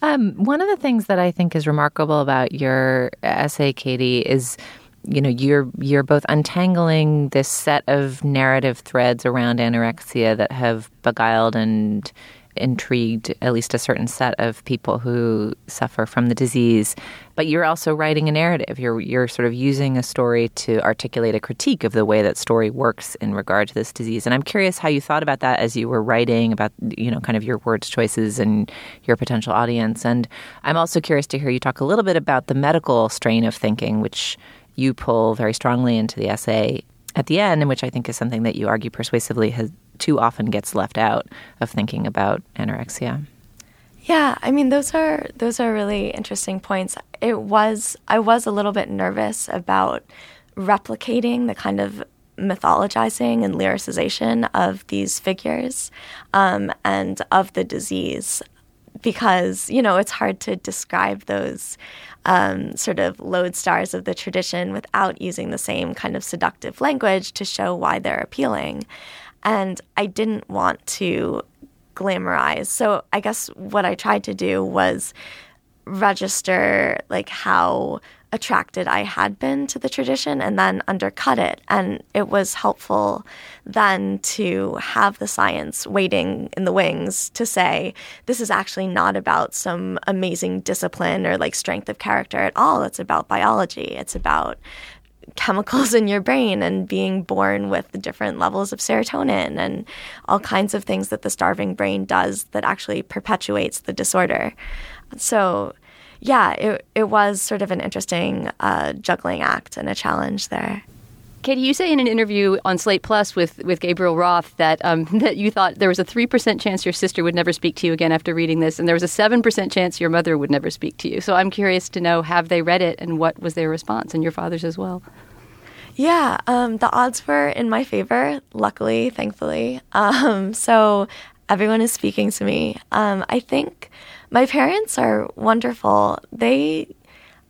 One of the things that I think is remarkable about your essay, Katie, is, you know, you're both untangling this set of narrative threads around anorexia that have beguiled and intrigued at least a certain set of people who suffer from the disease, but you're also writing a narrative. You're sort of using a story to articulate a critique of the way that story works in regard to this disease. And I'm curious how you thought about that as you were writing about, you know, kind of your words choices and your potential audience. And I'm also curious to hear you talk a little bit about the medical strain of thinking, which you pull very strongly into the essay at the end, and which I think is something that you argue persuasively has too often gets left out of thinking about anorexia. Yeah, I mean, those are really interesting points. I was a little bit nervous about replicating the kind of mythologizing and lyricization of these figures and of the disease, because, you know, it's hard to describe those sort of lodestars of the tradition without using the same kind of seductive language to show why they're appealing. And I didn't want to glamorize. So I guess what I tried to do was register, like, how attracted I had been to the tradition and then undercut it. And it was helpful then to have the science waiting in the wings to say, this is actually not about some amazing discipline or, like, strength of character at all. It's about biology. It's about chemicals in your brain and being born with different levels of serotonin and all kinds of things that the starving brain does that actually perpetuates the disorder. So, yeah, it was sort of an interesting juggling act and a challenge there. Katie, you say in an interview on Slate Plus with Gabriel Roth that you thought there was a 3% chance your sister would never speak to you again after reading this, and there was a 7% chance your mother would never speak to you. So I'm curious to know, have they read it, and what was their response, and your father's as well? Yeah, the odds were in my favor, luckily, thankfully. So everyone is speaking to me. I think my parents are wonderful.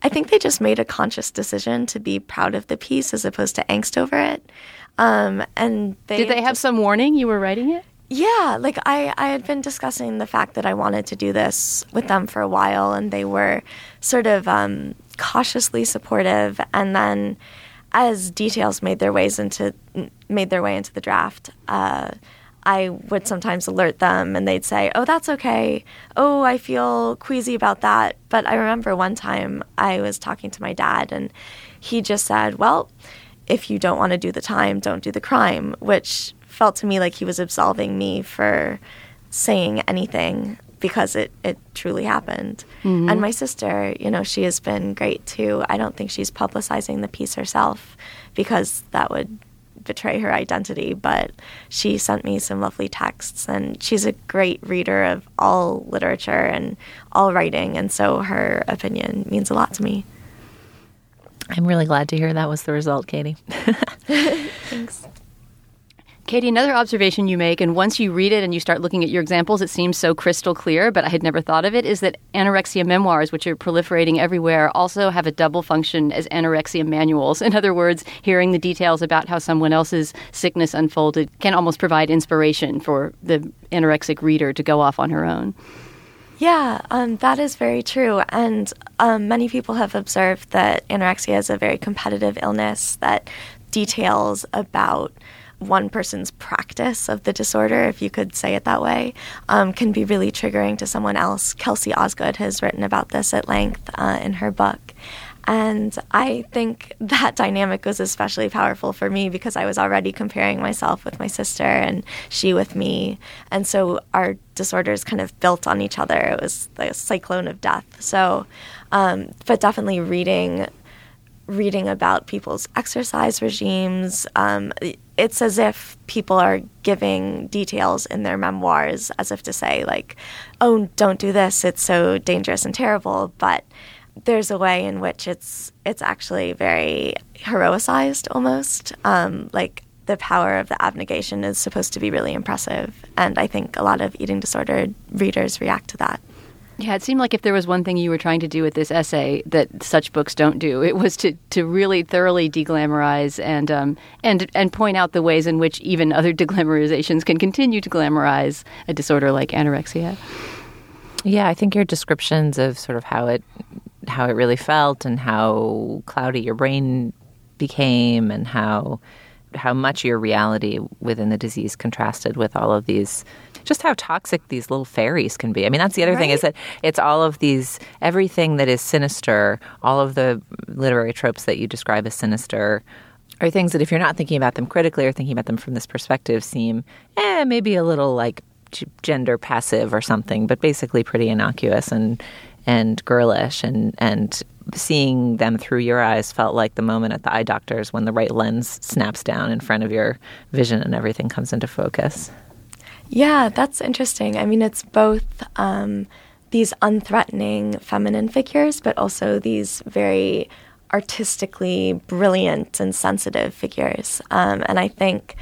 I think they just made a conscious decision to be proud of the piece as opposed to angst over it. Did they have some warning you were writing it? Yeah. Like, I had been discussing the fact that I wanted to do this with them for a while, and they were sort of cautiously supportive. And then as details made their way into the draft, I would sometimes alert them, and they'd say, oh, that's okay. Oh, I feel queasy about that. But I remember one time I was talking to my dad, and he just said, well, if you don't want to do the time, don't do the crime, which felt to me like he was absolving me for saying anything, because it truly happened. Mm-hmm. And my sister, you know, she has been great too. I don't think she's publicizing the piece herself, because that would betray her identity, but she sent me some lovely texts, and she's a great reader of all literature and all writing, and so her opinion means a lot to me. I'm really glad to hear that was the result, Katie. Thanks. Katie, another observation you make, and once you read it and you start looking at your examples, it seems so crystal clear, but I had never thought of it, is that anorexia memoirs, which are proliferating everywhere, also have a double function as anorexia manuals. In other words, hearing the details about how someone else's sickness unfolded can almost provide inspiration for the anorexic reader to go off on her own. Yeah, that is very true. And many people have observed that anorexia is a very competitive illness, that details about one person's practice of the disorder, if you could say it that way, can be really triggering to someone else. Kelsey Osgood has written about this at length in her book. And I think that dynamic was especially powerful for me, because I was already comparing myself with my sister and she with me. And so our disorders kind of built on each other. It was like a cyclone of death. So, but definitely reading about people's exercise regimes, it's as if people are giving details in their memoirs as if to say, like, oh, don't do this, it's so dangerous and terrible. But there's a way in which it's actually very heroicized almost. Like, the power of the abnegation is supposed to be really impressive. And I think a lot of eating disordered readers react to that. Yeah, it seemed like if there was one thing you were trying to do with this essay that such books don't do, it was to really thoroughly deglamorize and point out the ways in which even other deglamorizations can continue to glamorize a disorder like anorexia. Yeah, I think your descriptions of sort of how it really felt and how cloudy your brain became and how much your reality within the disease contrasted with all of these, just how toxic these little fairies can be. I mean, that's the other thing is that it's all of these, everything that is sinister, all of the literary tropes that you describe as sinister are things that if you're not thinking about them critically or thinking about them from this perspective seem maybe a little like gender passive or something, but basically pretty innocuous and girlish and seeing them through your eyes felt like the moment at the eye doctor's when the right lens snaps down in front of your vision and everything comes into focus. Yeah, that's interesting. I mean, it's both these unthreatening feminine figures, but also these very artistically brilliant and sensitive figures. And I think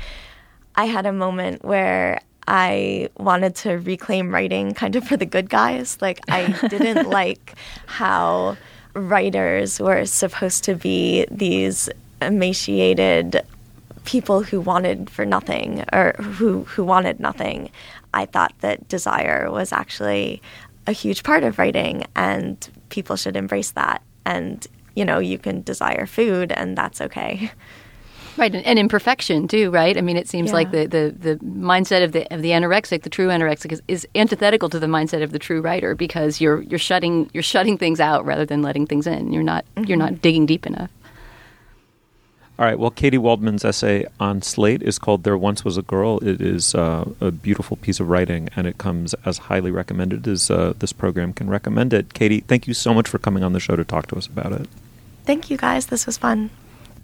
I had a moment where I wanted to reclaim writing kind of for the good guys. Like, I didn't like how writers were supposed to be these emaciated people who wanted for nothing or who wanted nothing. I thought that desire was actually a huge part of writing and people should embrace that. And, you know, you can desire food and that's okay. Right, and imperfection too, right? I mean, it seems like the mindset of the anorexic, the true anorexic, is antithetical to the mindset of the true writer because you're shutting things out rather than letting things in. You're not digging deep enough. All right. Well, Katie Waldman's essay on Slate is called "There Once Was a Girl." It is a beautiful piece of writing, and it comes as highly recommended as this program can recommend it. Katie, thank you so much for coming on the show to talk to us about it. Thank you, guys. This was fun.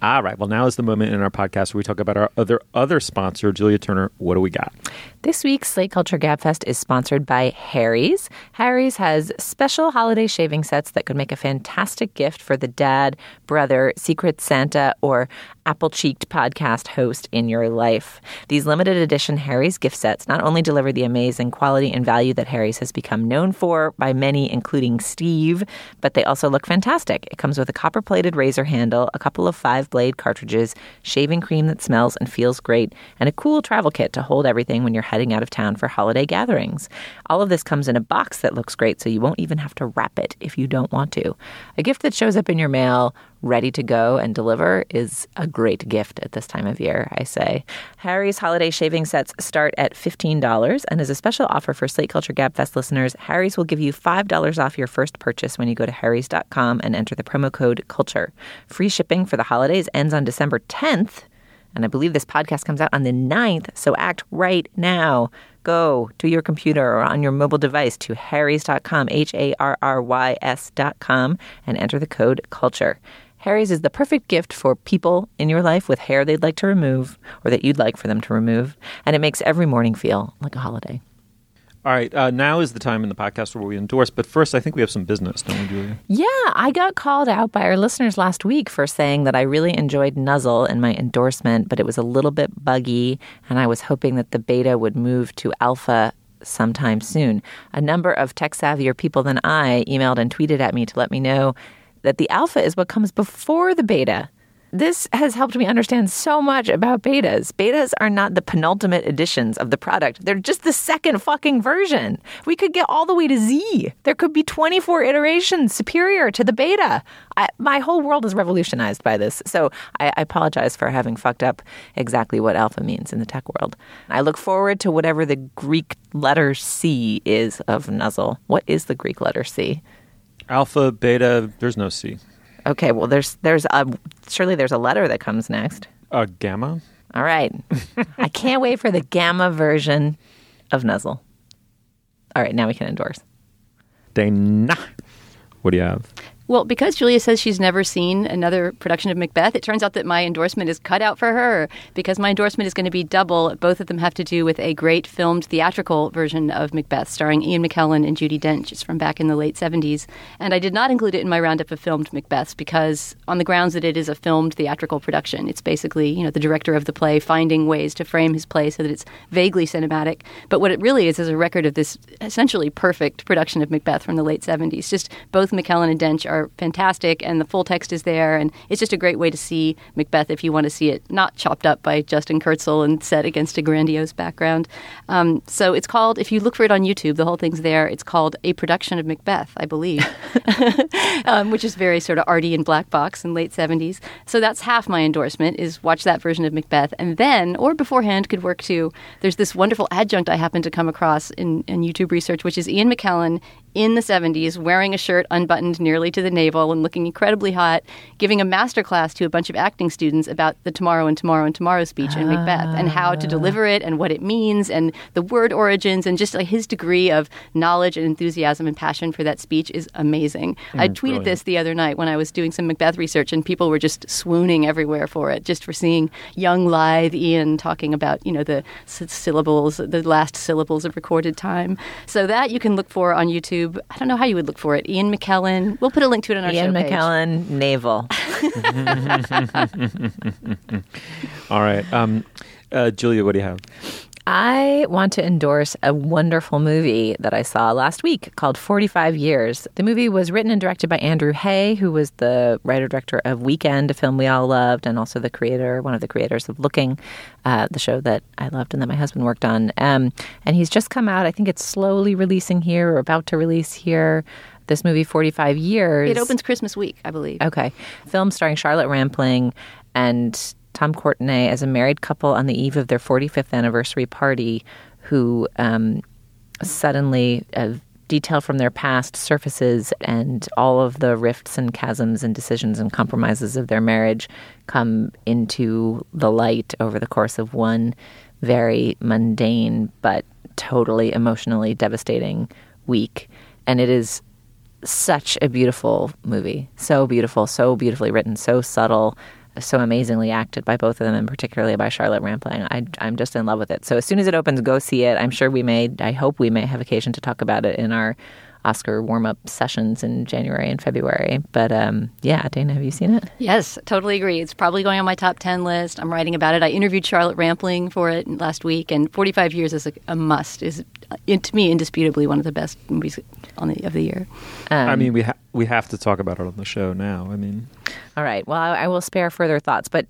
All right. Well, now is the moment in our podcast where we talk about our other sponsor, Julia Turner. What do we got? This week's Slate Culture Gabfest is sponsored by Harry's. Harry's has special holiday shaving sets that could make a fantastic gift for the dad, brother, secret Santa, or apple-cheeked podcast host in your life. These limited edition Harry's gift sets not only deliver the amazing quality and value that Harry's has become known for by many, including Steve, but they also look fantastic. It comes with a copper-plated razor handle, a couple of 5-blade cartridges, shaving cream that smells and feels great, and a cool travel kit to hold everything when you're heading out of town for holiday gatherings. All of this comes in a box that looks great, so you won't even have to wrap it if you don't want to. A gift that shows up in your mail ready to go and deliver is a great gift at this time of year, I say. Harry's holiday shaving sets start at $15, and as a special offer for Slate Culture Gabfest listeners, Harry's will give you $5 off your first purchase when you go to harrys.com and enter the promo code CULTURE. Free shipping for the holidays ends on December 10th, and I believe this podcast comes out on the 9th, so act right now. Go to your computer or on your mobile device to harrys.com, harrys.com, and enter the code CULTURE. Harry's is the perfect gift for people in your life with hair they'd like to remove or that you'd like for them to remove, and it makes every morning feel like a holiday. All right. Now is the time in the podcast where we endorse. But first, I think we have some business, don't we, Julia? Yeah. I got called out by our listeners last week for saying that I really enjoyed Nuzzle in my endorsement, but it was a little bit buggy, and I was hoping that the beta would move to alpha sometime soon. A number of tech-savvier people than I emailed and tweeted at me to let me know that the alpha is what comes before the beta. This has helped me understand so much about betas. Betas are not the penultimate editions of the product. They're just the second fucking version. We could get all the way to Z. There could be 24 iterations superior to the beta. My whole world is revolutionized by this. So I apologize for having fucked up exactly what alpha means in the tech world. I look forward to whatever the Greek letter C is of Nuzzle. What is the Greek letter C? Alpha, beta, there's no C. Okay, well, surely there's a letter that comes next. Gamma? All right. I can't wait for the gamma version of Nuzzle. All right, now we can endorse. Dana, what do you have? Well, because Julia says she's never seen another production of Macbeth, it turns out that my endorsement is cut out for her, because my endorsement is going to be double. Both of them have to do with a great filmed theatrical version of Macbeth starring Ian McKellen and Judi Dench. It's from back in the late 70s. And I did not include it in my roundup of filmed Macbeths because on the grounds that it is a filmed theatrical production, it's basically, you know, the director of the play finding ways to frame his play so that it's vaguely cinematic. But what it really is a record of this essentially perfect production of Macbeth from the late 70s. Just both McKellen and Dench are fantastic, and the full text is there, and it's just a great way to see Macbeth if you want to see it not chopped up by Justin Kurzel and set against a grandiose background. So it's called, if you look for it on YouTube, the whole thing's there, it's called A Production of Macbeth, I believe, which is very sort of arty and black box in late 70s. So that's half my endorsement, is watch that version of Macbeth, and then, or beforehand could work too, there's this wonderful adjunct I happened to come across in YouTube research, which is Ian McKellen in the 70s, wearing a shirt unbuttoned nearly to the navel and looking incredibly hot, giving a master class to a bunch of acting students about the tomorrow and tomorrow and tomorrow speech in Macbeth and how to deliver it and what it means and the word origins, and just like his degree of knowledge and enthusiasm and passion for that speech is amazing. I tweeted brilliant. This the other night when I was doing some Macbeth research, and people were just swooning everywhere for it, just for seeing young, lithe Ian talking about, you know, the syllables, the last syllables of recorded time. So that you can look for on YouTube. I don't know how you would look for it. Ian McKellen. We'll put a link to it on our show page. Ian McKellen, navel. All right. Julia, what do you have? I want to endorse a wonderful movie that I saw last week called 45 Years. The movie was written and directed by Andrew Hay, who was the writer-director of Weekend, a film we all loved, and also the creator, one of the creators of Looking, the show that I loved and that my husband worked on. And he's just come out. I think it's slowly releasing here or about to release here. This movie, 45 Years. It opens Christmas week, I believe. Okay. Film starring Charlotte Rampling and Tom Courtenay as a married couple on the eve of their 45th anniversary party who suddenly detail from their past surfaces, and all of the rifts and chasms and decisions and compromises of their marriage come into the light over the course of one very mundane but totally emotionally devastating week. And it is such a beautiful movie. So beautiful, so beautifully written, so subtle, so amazingly acted by both of them, and particularly by Charlotte Rampling. I'm just in love with it. So as soon as it opens, go see it. I hope we may have occasion to talk about it in our Oscar warm-up sessions in January and February. But yeah, Dana, have you seen it? Yes, totally agree. It's probably going on my top 10 list. I'm writing about it. I interviewed Charlotte Rampling for it last week, and 45 Years is a must. Is to me indisputably one of the best movies of the year. I mean, we have to talk about it on the show now. I mean, all right. Well, I will spare further thoughts, but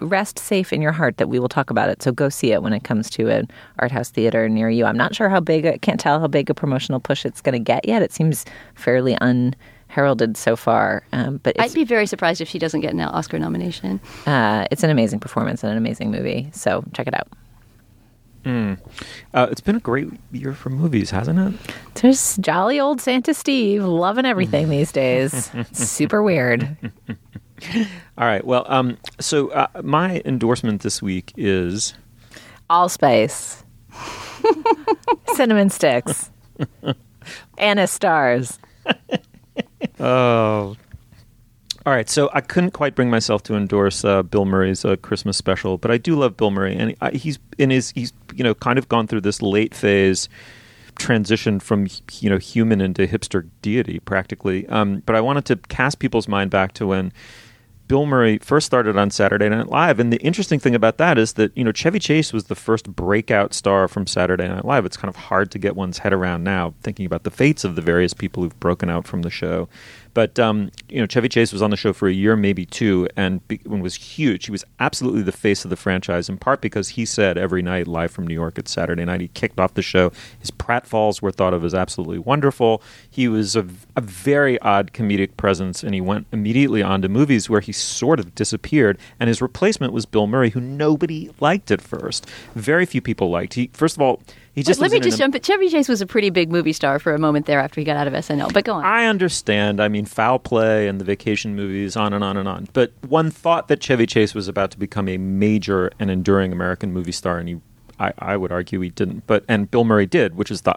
rest safe in your heart that we will talk about it. So go see it when it comes to an art house theater near you. I'm not sure I can't tell how big a promotional push it's going to get yet. It seems fairly unheralded so far. But I'd be very surprised if she doesn't get an Oscar nomination. It's an amazing performance and an amazing movie. So check it out. It's been a great year for movies, hasn't it? There's jolly old Santa Steve loving everything these days. Super weird. All right. Well, so my endorsement this week is allspice, cinnamon sticks, anise stars. Oh. All right, so I couldn't quite bring myself to endorse Bill Murray's Christmas special, but I do love Bill Murray, and he's you know, kind of gone through this late phase transition from, you know, human into hipster deity practically. But I wanted to cast people's mind back to when Bill Murray first started on Saturday Night Live, and the interesting thing about that is that, you know, Chevy Chase was the first breakout star from Saturday Night Live. It's kind of hard to get one's head around now, thinking about the fates of the various people who've broken out from the show. But, you know, Chevy Chase was on the show for a year, maybe two, and was huge. He was absolutely the face of the franchise, in part because he said every night, live from New York at Saturday night, he kicked off the show. His pratfalls were thought of as absolutely wonderful. He was a very odd comedic presence, and he went immediately on to movies where he sort of disappeared, and his replacement was Bill Murray, who nobody liked at first. Very few people liked. First of all, let me just jump in. Chevy Chase was a pretty big movie star for a moment there after he got out of SNL, but go on. I understand. I mean, Foul Play and the Vacation movies, on and on and on. But one thought that Chevy Chase was about to become a major and enduring American movie star, and I would argue he didn't. But Bill Murray did, which is the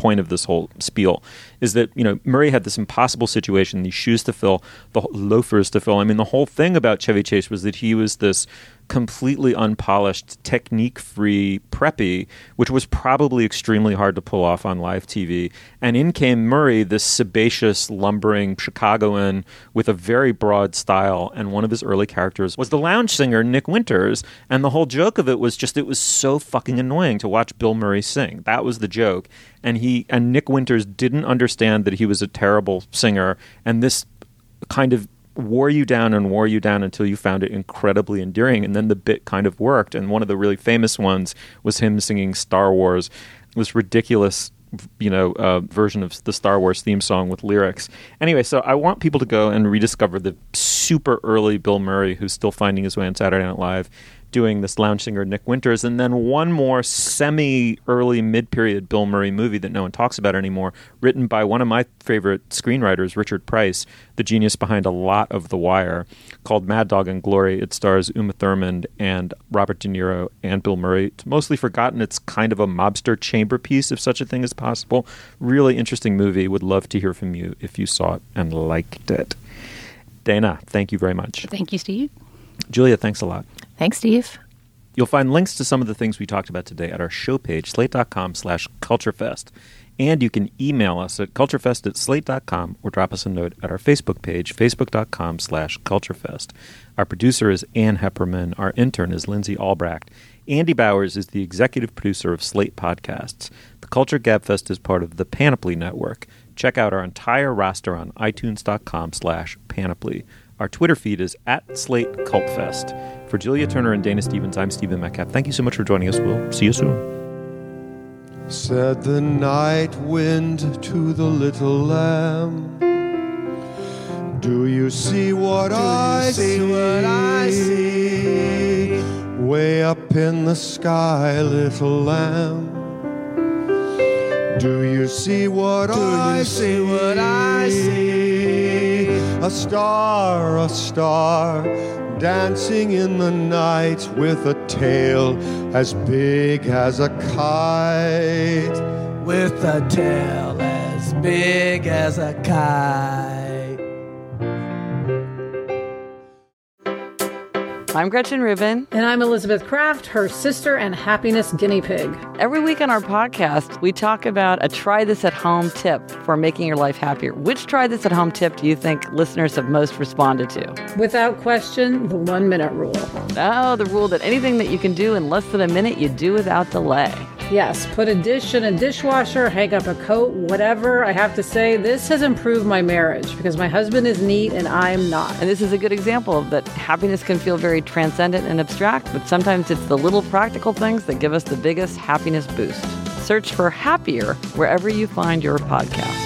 point of this whole spiel is that, you know, Murray had this impossible situation, these shoes to fill, the loafers to fill. I mean, the whole thing about Chevy Chase was that he was this completely unpolished, technique-free preppy, which was probably extremely hard to pull off on live TV. And in came Murray, this sebaceous, lumbering Chicagoan with a very broad style. And one of his early characters was the lounge singer, Nick Winters. And the whole joke of it was just, it was so fucking annoying to watch Bill Murray sing. That was the joke. And Nick Winters didn't understand that he was a terrible singer. And this kind of wore you down until you found it incredibly endearing. And then the bit kind of worked. And one of the really famous ones was him singing Star Wars, this ridiculous, you know, version of the Star Wars theme song with lyrics. Anyway, so I want people to go and rediscover the super early Bill Murray, who's still finding his way on Saturday Night Live, doing this lounge singer Nick Winters, and then one more semi-early mid-period Bill Murray movie that no one talks about anymore, written by one of my favorite screenwriters, Richard Price, the genius behind a lot of The Wire, called Mad Dog and Glory. It stars Uma Thurman and Robert De Niro and Bill Murray. It's mostly forgotten. It's kind of a mobster chamber piece, if such a thing is possible. Really interesting movie. Would love to hear from you if you saw it and liked it. Dana, thank you very much. Thank you, Steve. Julia, thanks a lot. Thanks, Steve. You'll find links to some of the things we talked about today at our show page, slate.com/culturefest. And you can email us at culturefest@slate.com or drop us a note at our Facebook page, facebook.com/culturefest. Our producer is Ann Hepperman. Our intern is Lindsay Albrecht. Andy Bowers is the executive producer of Slate Podcasts. The Culture Gabfest is part of the Panoply Network. Check out our entire roster on itunes.com/panoply. Our Twitter feed is @SlateCultFest. For Julia Turner and Dana Stevens, I'm Stephen Metcalf. Thank you so much for joining us. We'll see you soon. Said the night wind to the little lamb, do you see what I see? Way up in the sky, little lamb. Do you see what I see? A star, dancing in the night with a tail as big as a kite. With a tail as big as a kite. I'm Gretchen Rubin. And I'm Elizabeth Kraft, her sister and happiness guinea pig. Every week on our podcast, we talk about a try this at home tip for making your life happier. Which try this at home tip do you think listeners have most responded to? Without question, the 1-minute rule. Oh, the rule that anything that you can do in less than a minute, you do without delay. Yes, put a dish in a dishwasher, hang up a coat, whatever. I have to say, this has improved my marriage because my husband is neat and I'm not. And this is a good example of that happiness can feel very transcendent and abstract, but sometimes it's the little practical things that give us the biggest happiness boost. Search for Happier wherever you find your podcast.